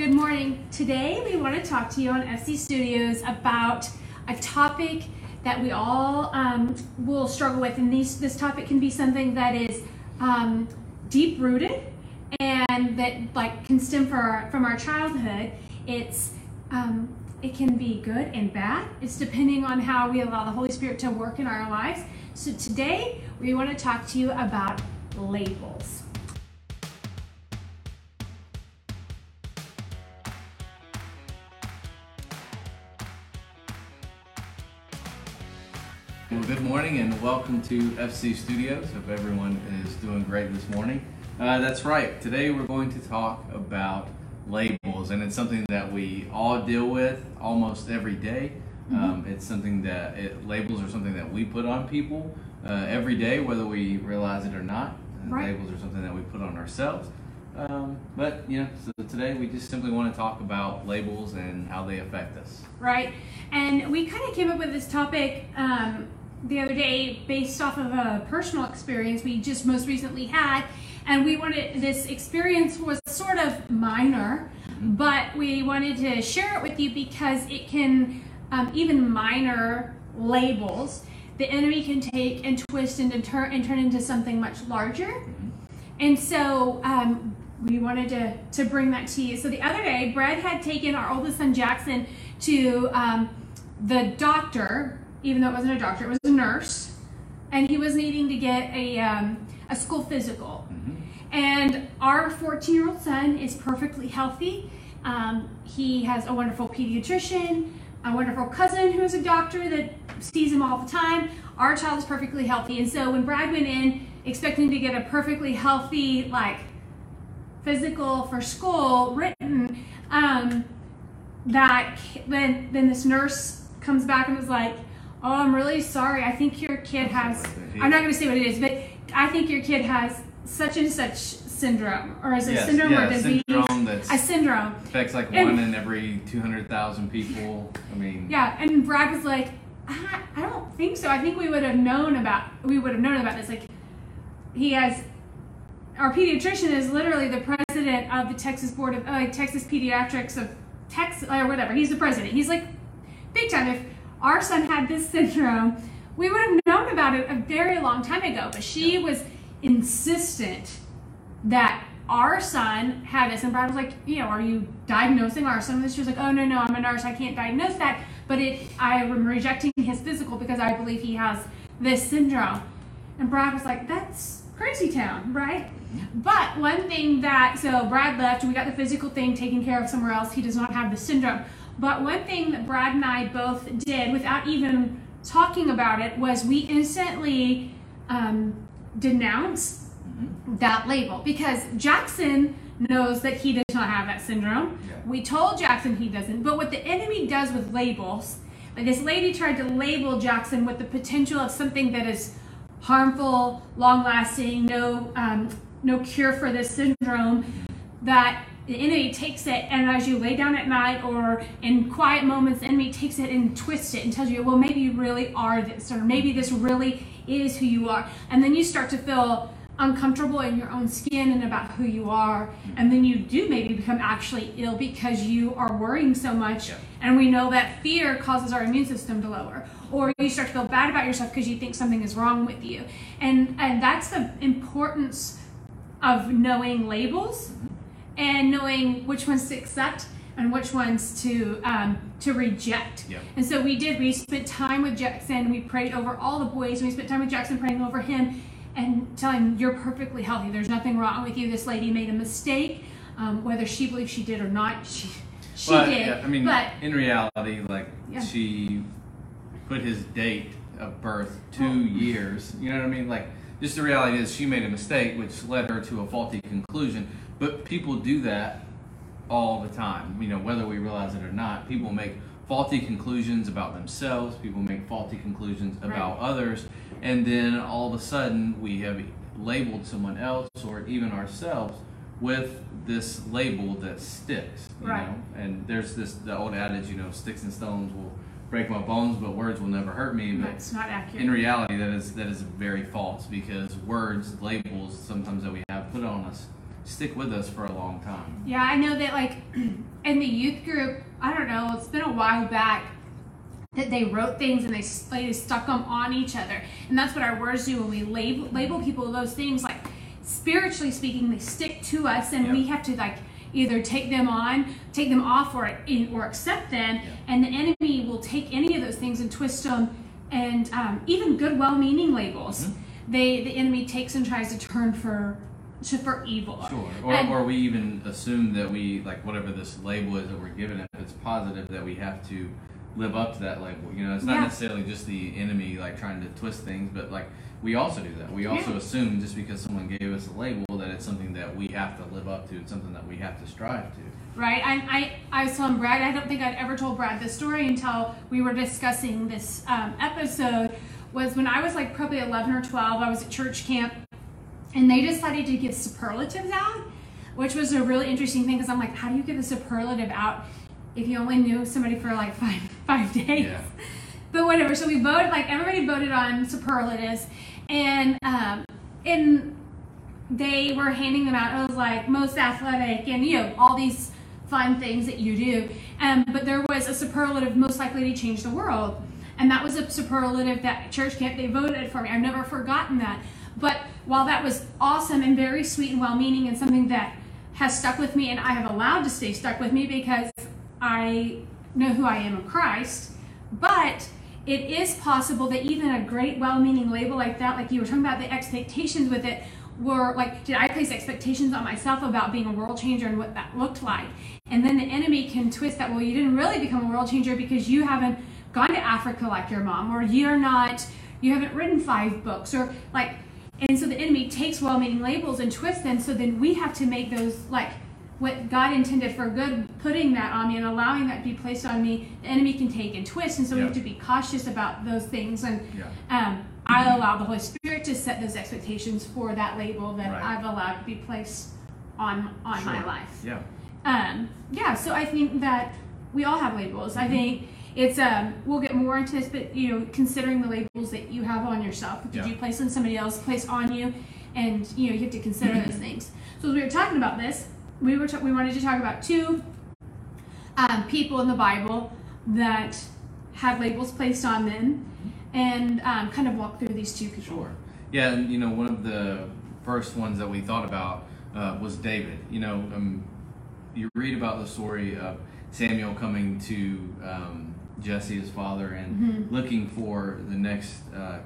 Good morning. Today we want to talk to you on FC Studios about a topic that we all will struggle with, and this topic can be something that is deep-rooted and that can stem from our childhood. It can be good and bad. It's depending on how we allow the Holy Spirit to work in our lives. So today we want to talk to you about labels. Well, good morning and welcome to FC Studios. Hope everyone is doing great this morning. That's right, today we're going to talk about labels, and it's something that we all deal with almost every day. It's something that labels are something that we put on people every day, whether we realize it or not. Right. Labels are something that we put on ourselves. But you know, so today we just simply want to talk about labels and how they affect us. Right, and we kind of came up with this topic the other day based off of a personal experience we just most recently had, and we wanted, this experience was sort of minor, but we wanted to share it with you because it can, even minor labels, the enemy can take and twist and turn into something much larger. And so we wanted to bring that to you. So the other day, Brad had taken our oldest son Jackson to the doctor, even though it wasn't a doctor, it was a nurse, and he was needing to get a school physical. And our 14-year-old son is perfectly healthy. He has a wonderful pediatrician, a wonderful cousin who is a doctor that sees him all the time. Our child is perfectly healthy, and so when Brad went in expecting to get a perfectly healthy physical for school written, then this nurse comes back and is like, "Oh, I'm really sorry. I think your kid has, I'm not going to say what it is, but I think your kid has such and such syndrome, or is it syndrome or disease? A syndrome affects one in every 200,000 people. I mean, yeah." And Brad was like, "I don't think so. I think we would have known about this. Our pediatrician is literally the president of the Texas Board of Texas Pediatrics of Texas, or whatever. He's the president. He's like big time. If our son had this syndrome, we would have known about it a very long time ago." But she was insistent that our son had this, and Brad was like, "Are you diagnosing our son with this?" She was like, "Oh no, I'm a nurse. I can't diagnose that. But I am rejecting his physical because I believe he has this syndrome." And Brad was like, "That's crazy town, right?" But one thing so Brad left, we got the physical thing taken care of somewhere else. He does not have the syndrome. But one thing that Brad and I both did without even talking about it was we instantly denounced that label, because Jackson knows that he does not have that syndrome. Yeah. We told Jackson he doesn't, but what the enemy does with labels, like this lady tried to label Jackson with the potential of something that is harmful, long-lasting, no cure for this syndrome, that the enemy takes it, and as you lay down at night or in quiet moments, the enemy takes it and twists it and tells you, well, maybe you really are this, or maybe this really is who you are. And then you start to feel uncomfortable in your own skin and about who you are, and then you do maybe become actually ill because you are worrying so much. Yeah. And we know that fear causes our immune system to lower, or you start to feel bad about yourself because you think something is wrong with you, and that's the importance of knowing labels and knowing which ones to accept and which ones to reject. Yep. And so we spent time with Jackson, we prayed over all the boys, and we spent time with Jackson praying over him and telling him, "You're perfectly healthy. There's nothing wrong with you. This lady made a mistake, whether she believes she did or not, she did. Yeah, I mean, but in reality, she put his date of birth 2 years. You know what I mean? Just the reality is she made a mistake, which led her to a faulty conclusion. But people do that all the time. Whether we realize it or not, people make faulty conclusions about themselves. People make faulty conclusions about others. And then all of a sudden we have labeled someone else or even ourselves with this label that sticks, you know? And there's the old adage, sticks and stones will break my bones, but words will never hurt me. But that's not accurate. In reality, that is very false, because words, labels sometimes that we have put on us, stick with us for a long time. Yeah, I know that in the youth group, I don't know, it's been a while back, that they wrote things and they stuck them on each other. And that's what our words do when we label people those things. Like, spiritually speaking, they stick to us, and we have to like either take them on, take them off, or accept them. Yeah. And the enemy will take any of those things and twist them, and even good, well-meaning labels, the enemy takes and tries to turn for evil. Sure. Or we even assume that we, like, whatever this label is that we're given, if it's positive, that we have to live up to that label. You know, it's not necessarily just the enemy like trying to twist things, but like we also do that. We also assume just because someone gave us a label that it's something that we have to live up to. It's something that we have to strive to. Right. I was telling Brad, I don't think I'd ever told Brad this story until we were discussing this episode, was when I was like probably 11 or 12, I was at church camp, and they decided to give superlatives out, which was a really interesting thing, because I'm like, how do you give a superlative out if you only knew somebody for like five days? Yeah. But whatever, so we voted, like everybody voted on superlatives, and they were handing them out. It was like most athletic and, you know, all these fun things that you do. But there was a superlative, most likely to change the world. And that was a superlative that at church camp, they voted for me. I've never forgotten that. But while that was awesome and very sweet and well-meaning and something that has stuck with me, and I have allowed to stay stuck with me because I know who I am in Christ, but it is possible that even a great well-meaning label like that, like you were talking about, the expectations with it were like, did I place expectations on myself about being a world changer and what that looked like? And then the enemy can twist that, well, you didn't really become a world changer because you haven't gone to Africa like your mom, or you haven't written 5 books, or like, and so the enemy takes well-meaning labels and twists them. So then we have to make those like what God intended for good, putting that on me and allowing that to be placed on me. The enemy can take and twist, and so we have to be cautious about those things. And I allow the Holy Spirit to set those expectations for that label that I've allowed to be placed on my life. Yeah. So I think that we all have labels. I think it's we'll get more into this, but you know, considering the labels that you have on yourself, did you place on somebody else, place on you, and you know, you have to consider those things. So as we were talking about this, we wanted to talk about two people in the Bible that had labels placed on them, and kind of walk through these two people. Sure. Yeah, and you know, one of the first ones that we thought about was David. You know, you read about the story of Samuel coming to Jesse, his father, and looking for the next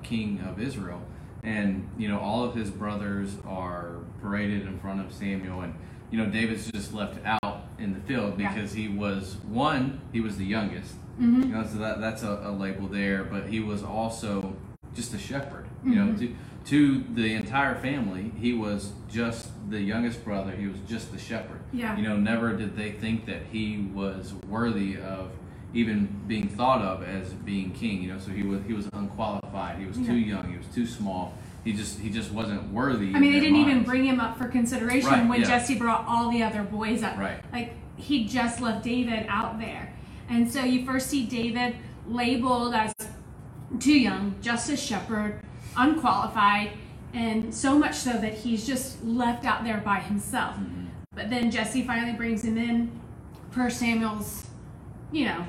king of Israel. And you know, all of his brothers are paraded in front of Samuel, and you know, David's just left out in the field because he was the youngest. You know, so that's a label there, but he was also just a shepherd. You know, to the entire family, he was just the youngest brother. He was just the shepherd. Yeah. You know, never did they think that he was worthy of even being thought of as being king. You know, so he was unqualified. He was too young. He was too small. He just wasn't worthy. I mean, they didn't even bring him up for consideration when Jesse brought all the other boys up. Right. Like, he just left David out there. And so you first see David labeled as too young, just a shepherd, unqualified, and so much so that he's just left out there by himself. But then Jesse finally brings him in per Samuel's, you know,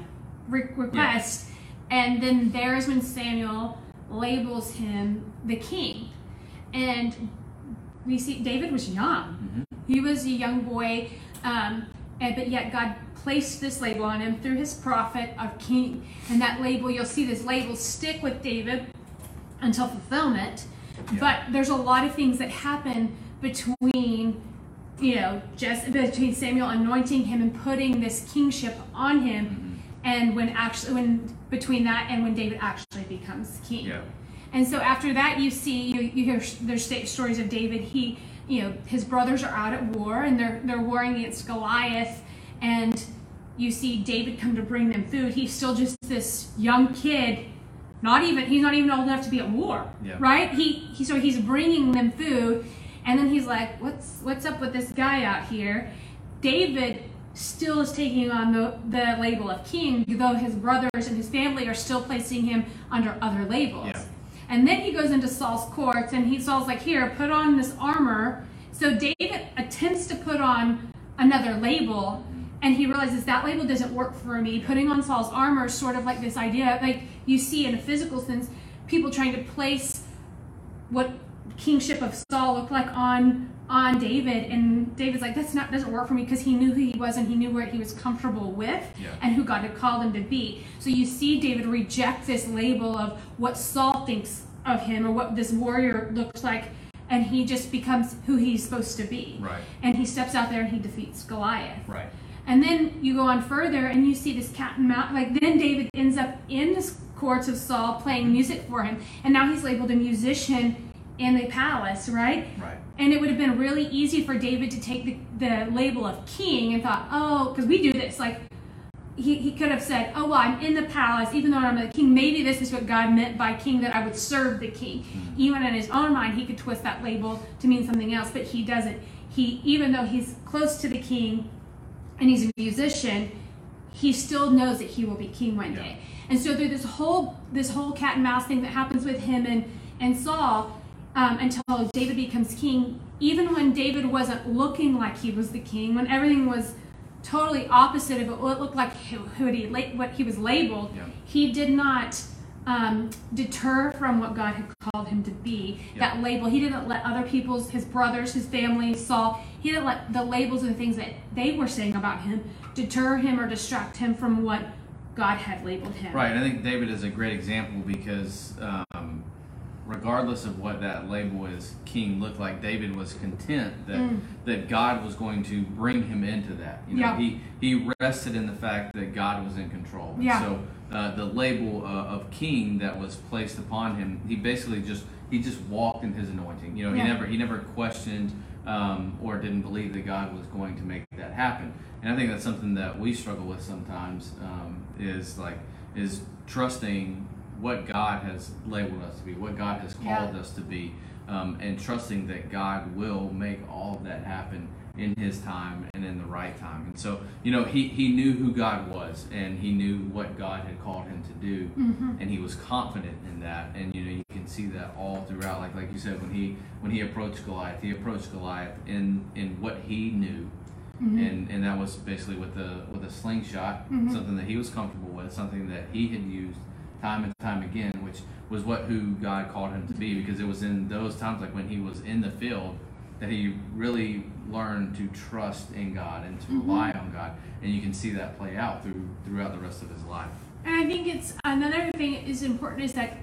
request. Yeah. And then there's when Samuel labels him the king, and we see David was young. He was a young boy, but yet God placed this label on him through his prophet of king, and that label, you'll see this label stick with David until fulfillment. But there's a lot of things that happen between, you know, just between Samuel anointing him and putting this kingship on him, and when between that and when David actually becomes king. And so after that, you hear there's stories of David. He, you know, his brothers are out at war, and they're warring against Goliath, and you see David come to bring them food. He's still just this young kid, he's not even old enough to be at war, right? So he's bringing them food, and then he's like, what's up with this guy out here? David still is taking on the label of king, though his brothers and his family are still placing him under other labels. And then he goes into Saul's courts, and Saul's like, here, put on this armor. So David attempts to put on another label, And he realizes that label doesn't work for me. Putting on Saul's armor is sort of like this idea, like you see in a physical sense, people trying to place what kingship of Saul looked like on David. And David's like, doesn't work for me, because he knew who he was and he knew what he was comfortable with, yeah, and who God had called him to be. So you see David reject this label of what Saul thinks of him or what this warrior looks like, and he just becomes who he's supposed to be. Right. And he steps out there and he defeats Goliath. Right. And then you go on further and you see this cat and mouse, like then David ends up in the courts of Saul playing music for him, and now he's labeled a musician in the palace, right? Right. And it would have been really easy for David to take the label of king and thought, oh, because we do this, like he could have said, oh, well, I'm in the palace, even though I'm a king, maybe this is what God meant by king, that I would serve the king. Mm-hmm. Even in his own mind, he could twist that label to mean something else, but he doesn't. He, even though he's close to the king and he's a musician, he still knows that he will be king one day. And so through this whole cat and mouse thing that happens with him and Saul, until David becomes king, even when David wasn't looking like he was the king, when everything was totally opposite of what it looked like, what he was labeled, yeah, he did not deter from what God had called him to be. Yeah. That label, he didn't let other people's, his brothers, his family, Saul, he didn't let the labels and the things that they were saying about him deter him or distract him from what God had labeled him. Right, and I think David is a great example because regardless of what that label as king looked like, David was content that God was going to bring him into that. You know, yeah, he rested in the fact that God was in control. And yeah, so the label of king that was placed upon him, he just walked in his anointing. You know, yeah, he never questioned or didn't believe that God was going to make that happen. And I think that's something that we struggle with sometimes, is trusting what God has labeled us to be, what God has called yeah us to be, and trusting that God will make all of that happen in his time and in the right time. And so, you know, he knew who God was, and he knew what God had called him to do, mm-hmm, and he was confident in that. And, you know, you can see that all throughout. Like you said, when he approached Goliath, in what he knew. Mm-hmm. And that was basically with a slingshot, mm-hmm, something that he was comfortable with, something that he had used time and time again, which was who God called him to be, because it was in those times, like when he was in the field, that he really learned to trust in God and to mm-hmm rely on God. And you can see that play out throughout the rest of his life. And I think it's another thing is important is that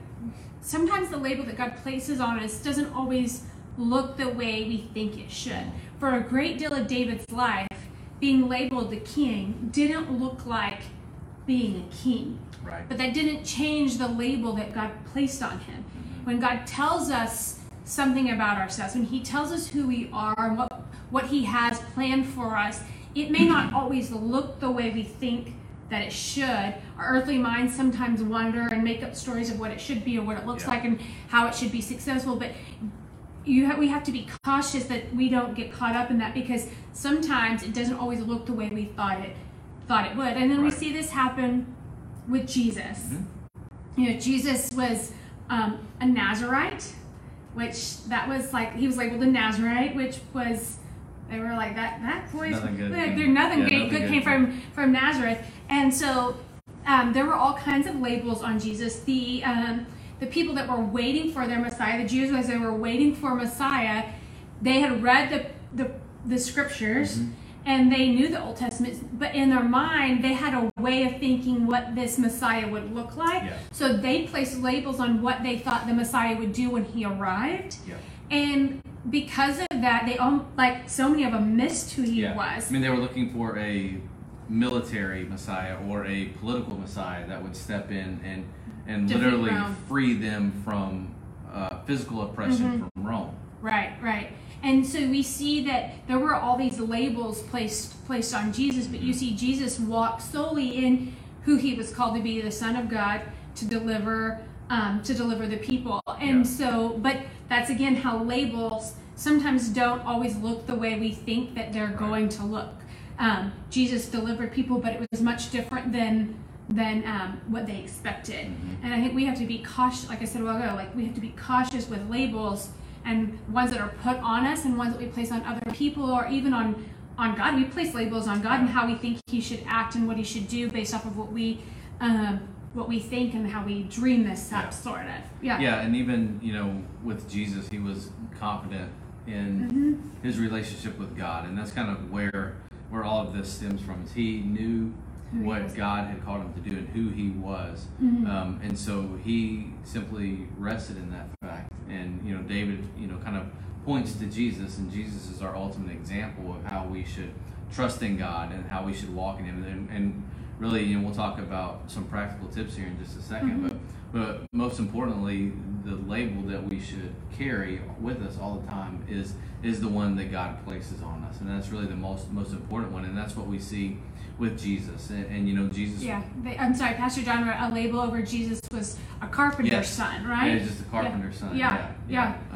sometimes the label that God places on us doesn't always look the way we think it should. For a great deal of David's life, being labeled the king didn't look like being a king. Right. But that didn't change the label that God placed on him. Mm-hmm. When God tells us something about ourselves, when he tells us who we are and what he has planned for us, it may not always look the way we think that it should. Our earthly minds sometimes wonder and make up stories of what it should be or what it looks yeah like and how it should be successful. But we have to be cautious that we don't get caught up in that, because sometimes it doesn't always look the way we thought it would. And then right we see this happen with Jesus. Mm-hmm. You know, Jesus was a Nazarite, he was labeled a Nazarite, which was, they were like, that boy's nothing good, came from Nazareth. And so there were all kinds of labels on Jesus. The people that were waiting for their Messiah, the Jews, as they were waiting for Messiah, they had read the scriptures, mm-hmm, and they knew the Old Testament, but in their mind, they had a way of thinking what this Messiah would look like. Yeah. So they placed labels on what they thought the Messiah would do when he arrived. Yeah. And because of that, they all, like so many of them, missed who he yeah was. I mean, they were looking for a military Messiah or a political Messiah that would step in and literally free them from physical oppression mm-hmm from Rome. Right. And so we see that there were all these labels placed on Jesus, but you see Jesus walk solely in who he was called to be, the Son of God, to deliver the people. And yeah so, but that's again how labels sometimes don't always look the way we think that they're right going to look. Jesus delivered people, but it was much different than what they expected. Mm-hmm. And I think we have to be cautious, like I said a while ago, like we have to be cautious with labels, and ones that are put on us and ones that we place on other people or even on on God. We place labels on God and how we think He should act and what He should do based off of what we think and how we dream this up, sort of. Yeah. Yeah, and even with Jesus, He was confident in His relationship with God, and that's kind of where all of this stems from. Is He knew what God had called Him to do and who He was, and so He simply rested in that fact. And David, kind of points to Jesus, and Jesus is our ultimate example of how we should trust in God and how we should walk in Him. And really, we'll talk about some practical tips here in just a second, but most importantly, the label that we should carry with us all the time is the one that God places on us, and that's really the most important one, and that's what we see with Jesus. And Jesus... Yeah, I'm sorry, Pastor John, a label over Jesus was a carpenter's son, right? Yeah, just a carpenter's son. Yeah.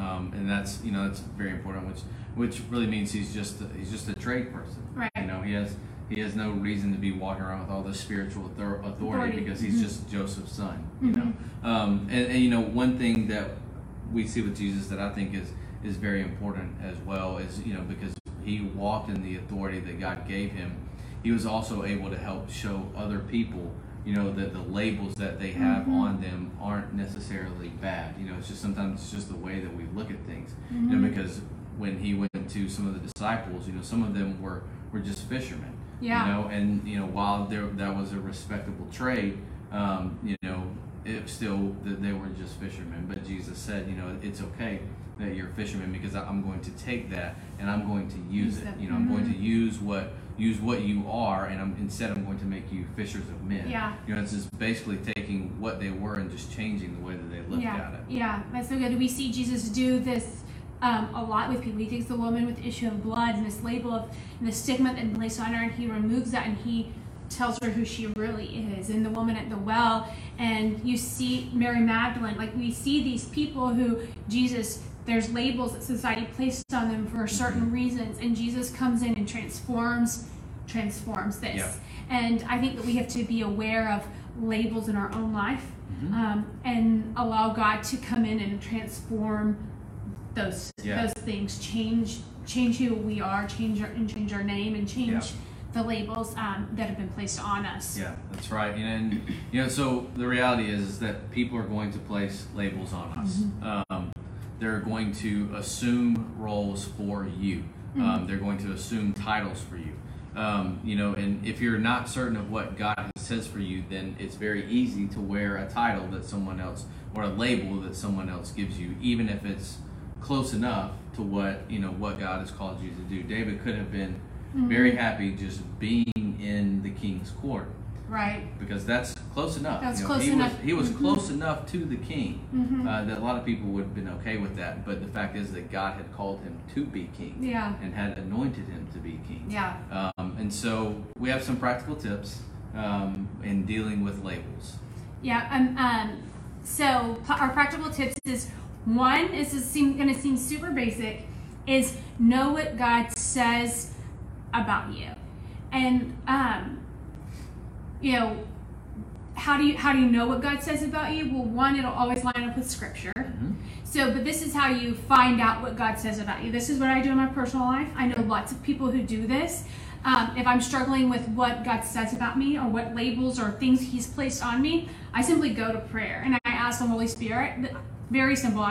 And that's, that's very important, which really means he's just a trade person. Right. He has no reason to be walking around with all this spiritual authority because he's just Joseph's son, And one thing that we see with Jesus that I think is very important as well is, because he walked in the authority that God gave him, he was also able to help show other people, that the labels that they have on them aren't necessarily bad. It's just sometimes it's just the way that we look at things, because when he went to some of the disciples, some of them were just fishermen. Yeah. While that was a respectable trade, it still they were just fishermen. But Jesus said, it's okay that you're a fisherman because I'm going to take that and I'm going to use it. I'm going to use what you are, and I'm going to make you fishers of men. Yeah. It's just basically taking what they were and just changing the way that they looked at it. Yeah, that's so good. We see Jesus do this a lot with people. He takes the woman with the issue of blood and this label and the stigma that placed on her, and he removes that, and he tells her who she really is, and the woman at the well, and you see Mary Magdalene. Like, we see these people who Jesus, there's labels that society placed on them for certain reasons, and Jesus comes in and transforms this. Yeah. And I think that we have to be aware of labels in our own life, and allow God to come in and transform those things, change who we are, change our name, and change the labels that have been placed on us. Yeah, that's right. And so the reality is that people are going to place labels on us. They're going to assume roles for you. They're going to assume titles for you. And if you're not certain of what God says for you, then it's very easy to wear a title that someone else, or a label that someone else gives you, even if it's close enough to what God has called you to do. David could have been very happy just being in the king's court. Right. Because that's close enough. He was close enough to the king that a lot of people would have been okay with that. But the fact is that God had called him to be king and had anointed him to be king. Yeah. And so we have some practical tips in dealing with labels. Yeah. So our practical tips is, one, this is going to seem super basic, is know what God says about you. And, how do you know what God says about you? Well, one, it'll always line up with Scripture. So, but this is how you find out what God says about you. This is what I do in my personal life. I know lots of people who do this. If I'm struggling with what God says about me, or what labels or things He's placed on me, I simply go to prayer and I ask the Holy Spirit. Very simple.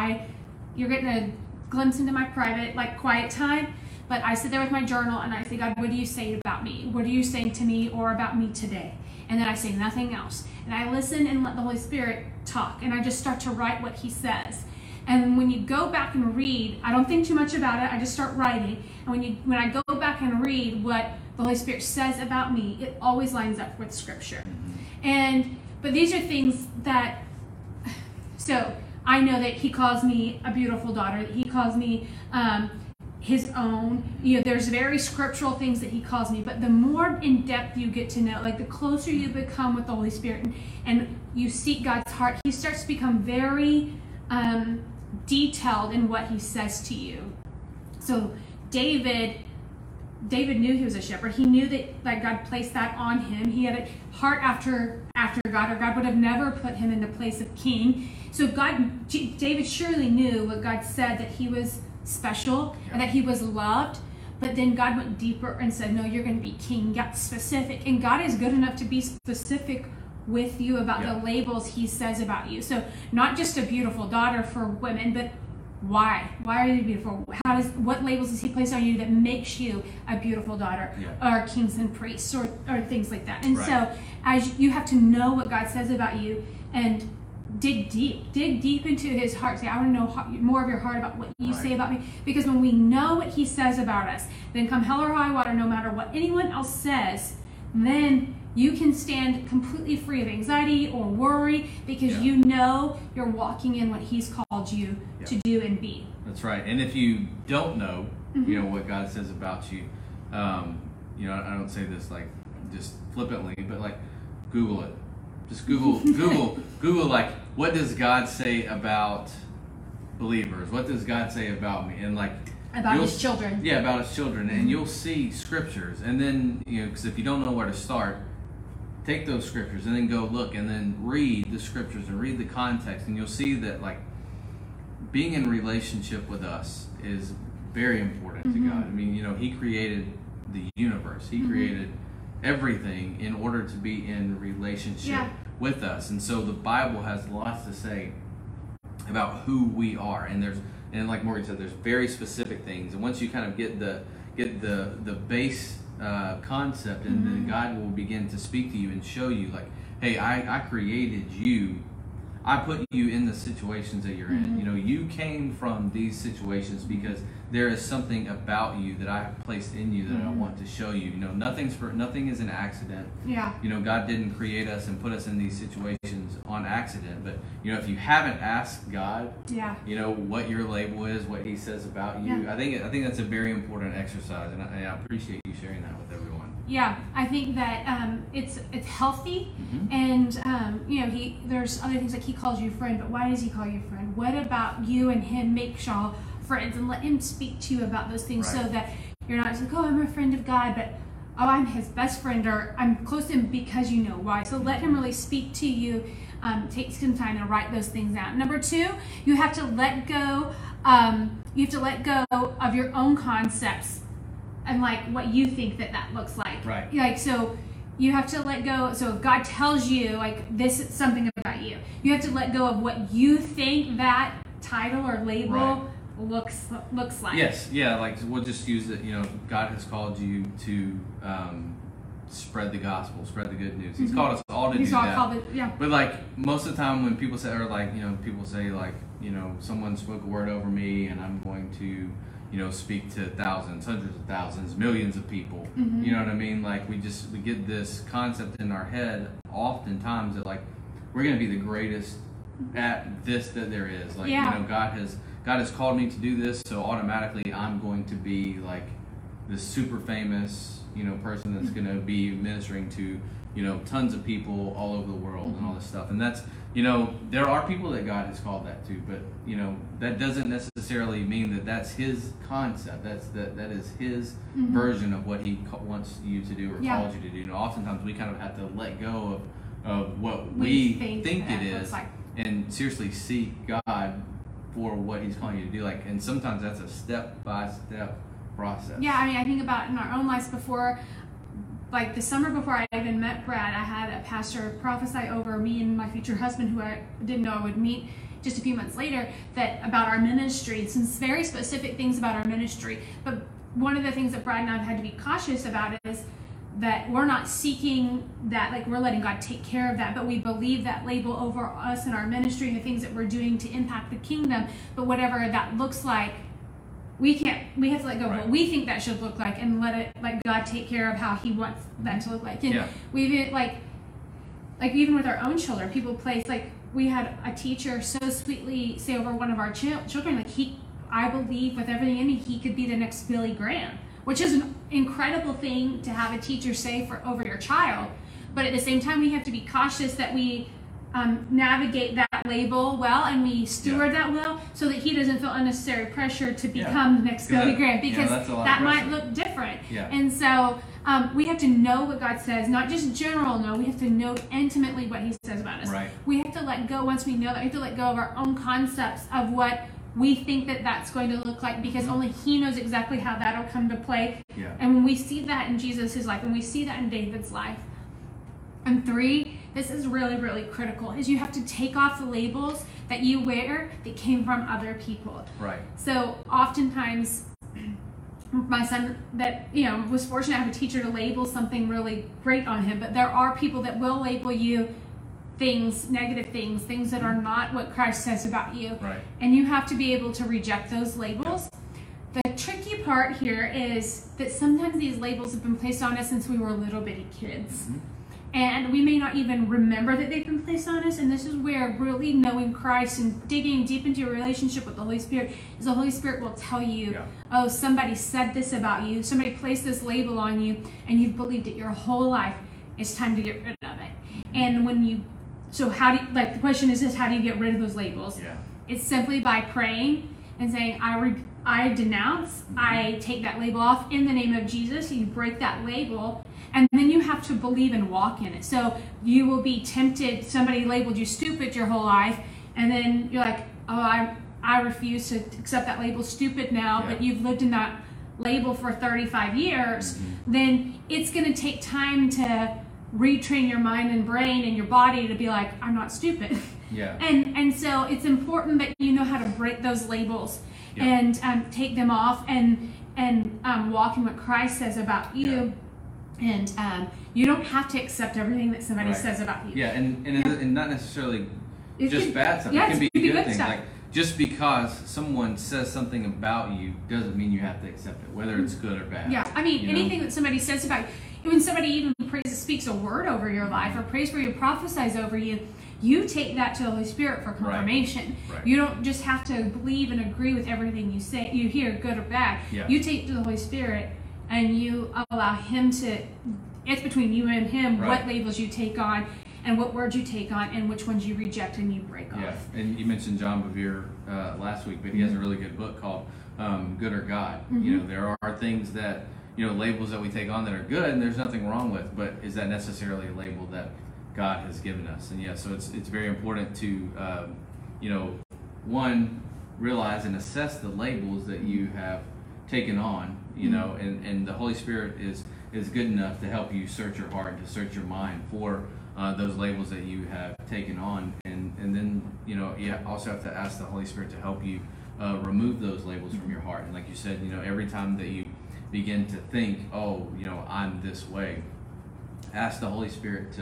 You're getting a glimpse into my private, quiet time. But I sit there with my journal and I say, God, what do you say about me? What are you saying to me or about me today? And then I say nothing else. And I listen and let the Holy Spirit talk. And I just start to write what He says. And when you go back and read, I don't think too much about it. I just start writing. And when I go back and read what the Holy Spirit says about me, it always lines up with Scripture. But these are things that, so I know that He calls me a beautiful daughter, that He calls me, His own, there's very scriptural things that He calls me, but the more in depth you get to know, the closer you become with the Holy Spirit and you seek God's heart, He starts to become very detailed in what He says to you. So David knew he was a shepherd. He knew that God placed that on him. He had a heart after God, or God would have never put him in the place of king. So David surely knew what God said, that he was special and that he was loved, But then God went deeper and said, no, you're going to be king. Got specific. And God is good enough to be specific with you about the labels he says about you. So not just a beautiful daughter for women, but why? Why are you beautiful? How does, what labels does he place on you that makes you a beautiful daughter or kings and priests or things like that? And so as you have to know what God says about you and dig deep into his heart. Say, I want to know more of your heart about what you say about me. Because when we know what he says about us, then come hell or high water, no matter what anyone else says, then you can stand completely free of anxiety or worry because you know you're walking in what he's called you to do and be. That's right. And if you don't know, you know, what God says about you, you know, I don't say this like just flippantly, but like Google it. Just Google like, what does God say about believers? What does God say about me? And like about his children. Yeah, about his children. And you'll see scriptures. And then, you know, because if you don't know where to start, take those scriptures and then go look and then read the scriptures and read the context. And you'll see that like being in relationship with us is very important to God. I mean, you know, he created the universe. He created everything in order to be in relationship with us. And so the Bible has lots to say about who we are. And there's, and like Morgan said, there's very specific things. And once you kind of get the base concept, and then God will begin to speak to you and show you like, hey, I created you. I put you in the situations that you're in. You know, you came from these situations because there is something about you that I have placed in you that I want to show you. You know, nothing is an accident. Yeah. You know, God didn't create us and put us in these situations on accident. But, you know, if you haven't asked God, you know, what your label is, what he says about you, I think that's a very important exercise. And I appreciate you sharing that with everyone. Yeah, I think that it's healthy, and you know, there's other things like he calls you friend, but why does he call you friend? What about you and him makes y'all friends, and let him speak to you about those things so that you're not just like, oh, I'm a friend of God, but oh, I'm his best friend, or I'm close to him because you know why. So let him really speak to you. Take some time to write those things out. Number two, you have to let go. You have to let go of your own concepts and like what you think that looks like. Right. Like, so you have to let go. So if God tells you like this is something about you, you have to let go of what you think that title or label looks like. Yes, yeah, like we'll just use it, you know, God has called you to spread the gospel, spread the good news. He's called us all to do that. But like most of the time when people say, or like, you know, people say like, you know, someone spoke a word over me and I'm going to, you know, speak to thousands, hundreds of thousands, millions of people. You know what I mean? Like we get this concept in our head oftentimes that like we're gonna be the greatest at this that there is. Like you know, God has called me to do this, so automatically I'm going to be like this super famous, you know, person that's gonna be ministering to, you know, tons of people all over the world and all this stuff. And that's, you know, there are people that God has called that to, but you know, that doesn't necessarily mean that that's his concept. That is his version of what he wants you to do or calls you to do. You know, oftentimes we kind of have to let go of what we think it is, like, and seriously seek God for what he's calling you to do. Like, and sometimes that's a step-by-step process. Yeah, I mean, I think about in our own lives before. Like the summer before I even met Brad, I had a pastor prophesy over me and my future husband, who I didn't know I would meet just a few months later, that about our ministry, some very specific things about our ministry. But one of the things that Brad and I have had to be cautious about is that we're not seeking that, like we're letting God take care of that, but we believe that label over us and our ministry and the things that we're doing to impact the kingdom. But whatever that looks like, we have to let go of what we think that should look like and let God take care of how he wants that to look like. And we've like even with our own children, people place, like we had a teacher so sweetly say over one of our children, like I believe with everything in me, he could be the next Billy Graham, which is an incredible thing to have a teacher say over your child. But at the same time, we have to be cautious that we navigate that label well, and we steward that well, so that he doesn't feel unnecessary pressure to become the next Billy Graham, because that might look different. And so we have to know what God says, not just general. No, we have to know intimately what he says about us. We have to let go. Once we know that, we have to let go of our own concepts of what we think that that's going to look like, because only he knows exactly how that'll come to play. Yeah. And when we see that in Jesus' life, and we see that in David's life. And three, this is really, really critical, is you have to take off the labels that you wear that came from other people. Right. So oftentimes, my son that, you know, was fortunate to have a teacher to label something really great on him, but there are people that will label you things, negative things, things that are not what Christ says about you. Right. And you have to be able to reject those labels. The tricky part here is that sometimes these labels have been placed on us since we were little bitty kids. Mm-hmm. And we may not even remember that they've been placed on us. And this is where really knowing Christ and digging deep into your relationship with the Holy Spirit is the Holy Spirit will tell you, yeah. Oh, somebody said this about you. Somebody placed this label on you and you've believed it your whole life. It's time to get rid of it. And when you, so how do you, like the question is this, how do you get rid of those labels? Yeah. It's simply by praying and saying, I denounce, mm-hmm. I take that label off in the name of Jesus. You break that label. And then you have to believe and walk in it. So you will be tempted. Somebody labeled you stupid your whole life. And then you're like, oh, I refuse to accept that label stupid now. Yeah. But you've lived in that label for 35 years. Mm-hmm. Then it's going to take time to retrain your mind and brain and your body to be like, I'm not stupid. Yeah. And so it's important that you know how to break those labels, yeah. and take them off and walk in what Christ says about you. Yeah. And you don't have to accept everything that somebody right. says about you. Yeah, and not necessarily it just can, bad stuff. Yeah, it can be good things. Stuff. Like just because someone says something about you doesn't mean you have to accept it, whether it's good or bad. Yeah, I mean, anything that somebody says about you, when somebody even speaks a word over your life or prays for you, prophesies over you, you take that to the Holy Spirit for confirmation. Right. Right. You don't just have to believe and agree with everything you say, you hear, good or bad. Yeah. You take it to the Holy Spirit. And you allow him to, it's between you and him, right. what labels you take on and what words you take on and which ones you reject and you break off. Yeah, and you mentioned John Bevere last week, but he has a really good book called Good or God. Mm-hmm. You know, there are things that, you know, labels that we take on that are good and there's nothing wrong with, but is that necessarily a label that God has given us? And yeah, so it's very important to, you know, one, realize and assess the labels that you have taken on, you know, and the Holy Spirit is good enough to help you search your heart, to search your mind for those labels that you have taken on, and then, you know, you also have to ask the Holy Spirit to help you remove those labels from your heart. And like you said, you know, every time that you begin to think, oh, you know, I'm this way, ask the Holy Spirit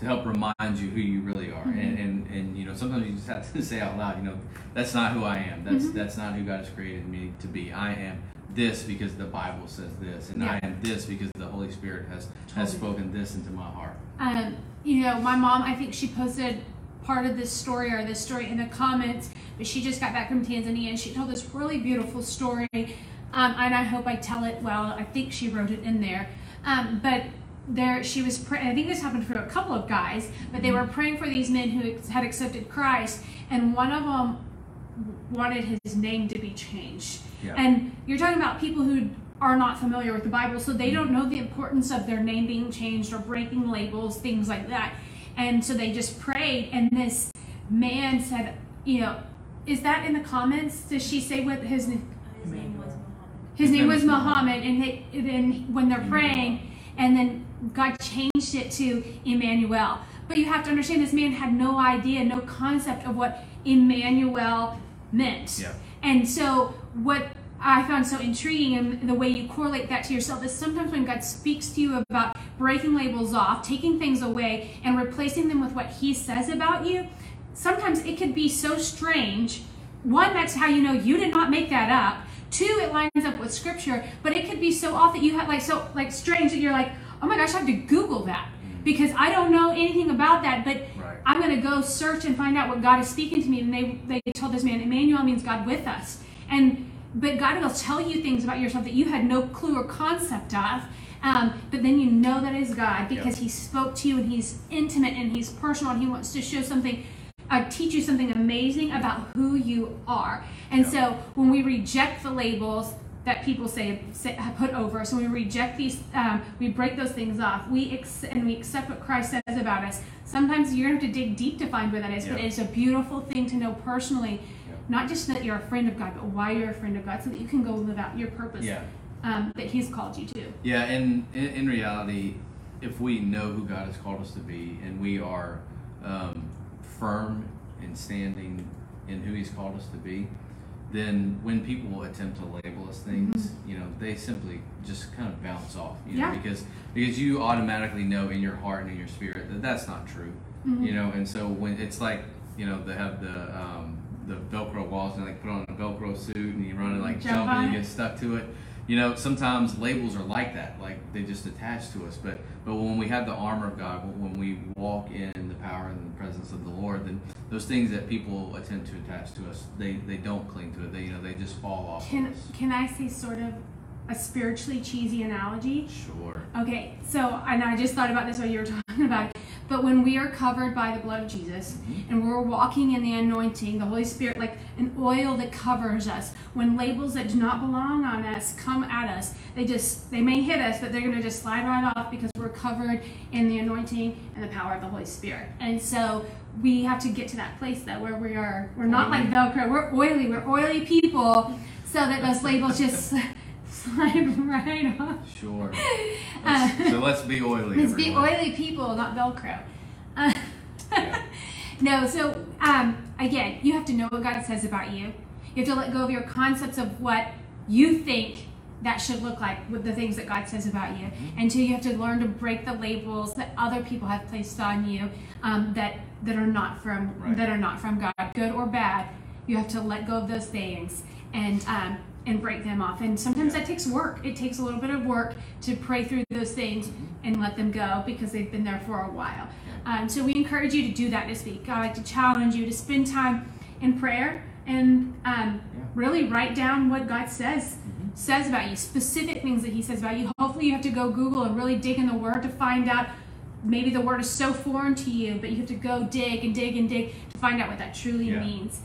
to help remind you who you really are. Mm-hmm. And you know, sometimes you just have to say out loud, you know, that's not who I am. That's mm-hmm. that's not who God has created me to be. I am this because the Bible says this, and yeah. I am this because the Holy Spirit has spoken this into my heart. You know, my mom, I think she posted part of this story in the comments, but she just got back from Tanzania and she told this really beautiful story, and I hope I tell it well. I think she wrote it in there, but there she was praying. I think this happened for a couple of guys, but they were praying for these men who had accepted Christ, and one of them wanted his name to be changed. Yeah. And you're talking about people who are not familiar with the Bible, so they don't know the importance of their name being changed or breaking labels, things like that. And so they just prayed, and this man said, you know, is that in the comments? Does she say what his name? His name was Muhammad. His name was Muhammad, and then when they're praying, and then God changed it to Emmanuel. But you have to understand, this man had no idea, no concept of what Emmanuel meant. Yeah. And so what I found so intriguing, and the way you correlate that to yourself, is sometimes when God speaks to you about breaking labels off, taking things away, and replacing them with what he says about you, sometimes it could be so strange. One, that's how you know you did not make that up. Two, it lines up with scripture, but it could be so off that you have like strange that you're like, oh my gosh, I have to Google that because I don't know anything about that, but right. I'm going to go search and find out what God is speaking to me. And they told this man, Emmanuel means God with us. But God will tell you things about yourself that you had no clue or concept of, but then you know that is God because yep. he spoke to you and he's intimate and he's personal and he wants to show something, teach you something amazing about who you are. And yep. so when we reject the labels that people say put over us, so when we reject these, we break those things off, we accept what Christ says about us. Sometimes you're going to have to dig deep to find where that is, yep. but it's a beautiful thing to know personally. not just that you're a friend of God, but why you're a friend of God, so that you can go live out your purpose that He's called you to. Yeah, and in reality, if we know who God has called us to be, and we are firm and standing in who He's called us to be, then when people attempt to label us things, mm-hmm. you know, they simply just kind of bounce off, you know, because you automatically know in your heart and in your spirit that that's not true, mm-hmm. you know, and so when it's like, you know, they have the Velcro walls and like put on a Velcro suit and you run and like jump and you get stuck to it. You know, sometimes labels are like that, like they just attach to us. But when we have the armor of God, when we walk in the power and the presence of the Lord, then those things that people attempt to attach to us, they don't cling to it. They, you know, they just fall off. Can I say sort of a spiritually cheesy analogy? Sure. Okay, so and I just thought about this while you were talking about it. But when we are covered by the blood of Jesus, mm-hmm. and we're walking in the anointing, the Holy Spirit, like an oil that covers us, when labels that do not belong on us come at us, they may hit us, but they're going to just slide right off because we're covered in the anointing and the power of the Holy Spirit. And so we have to get to that place though where we're not like Velcro, we're oily people, so that those labels just slide right off. Sure. So let's be oily. Let's be oily people, not Velcro. No, so again, you have to know what God says about you. You have to let go of your concepts of what you think that should look like with the things that God says about you. And two, you have to learn to break the labels that other people have placed on you that are not from God, good or bad. You have to let go of those things and break them off. And sometimes that takes work. It takes a little bit of work to pray through those things and let them go because they've been there for a while. So we encourage you to do that this week. I like to challenge you to spend time in prayer and really write down what God says about you, specific things that He says about you. Hopefully you have to go Google and really dig in the Word to find out. Maybe the Word is so foreign to you, but you have to go dig and dig and dig to find out what that truly means.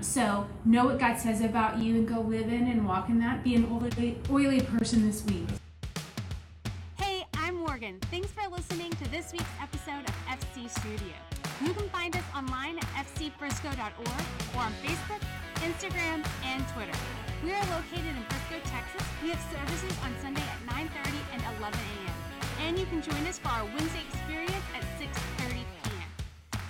So know what God says about you and go live in and walk in that. Be an oily person this week. Hey, I'm Morgan. Thanks for listening to this week's episode of FC Studio. You can find us online at fcfrisco.org or on Facebook, Instagram, and Twitter. We are located in Frisco, Texas. We have services on Sunday at 9:30 and 11 a.m. And you can join us for our Wednesday experience at 6:30 p.m.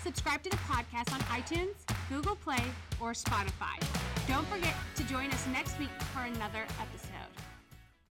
Subscribe to the podcast on iTunes, Google Play, or Spotify. Don't forget to join us next week for another episode.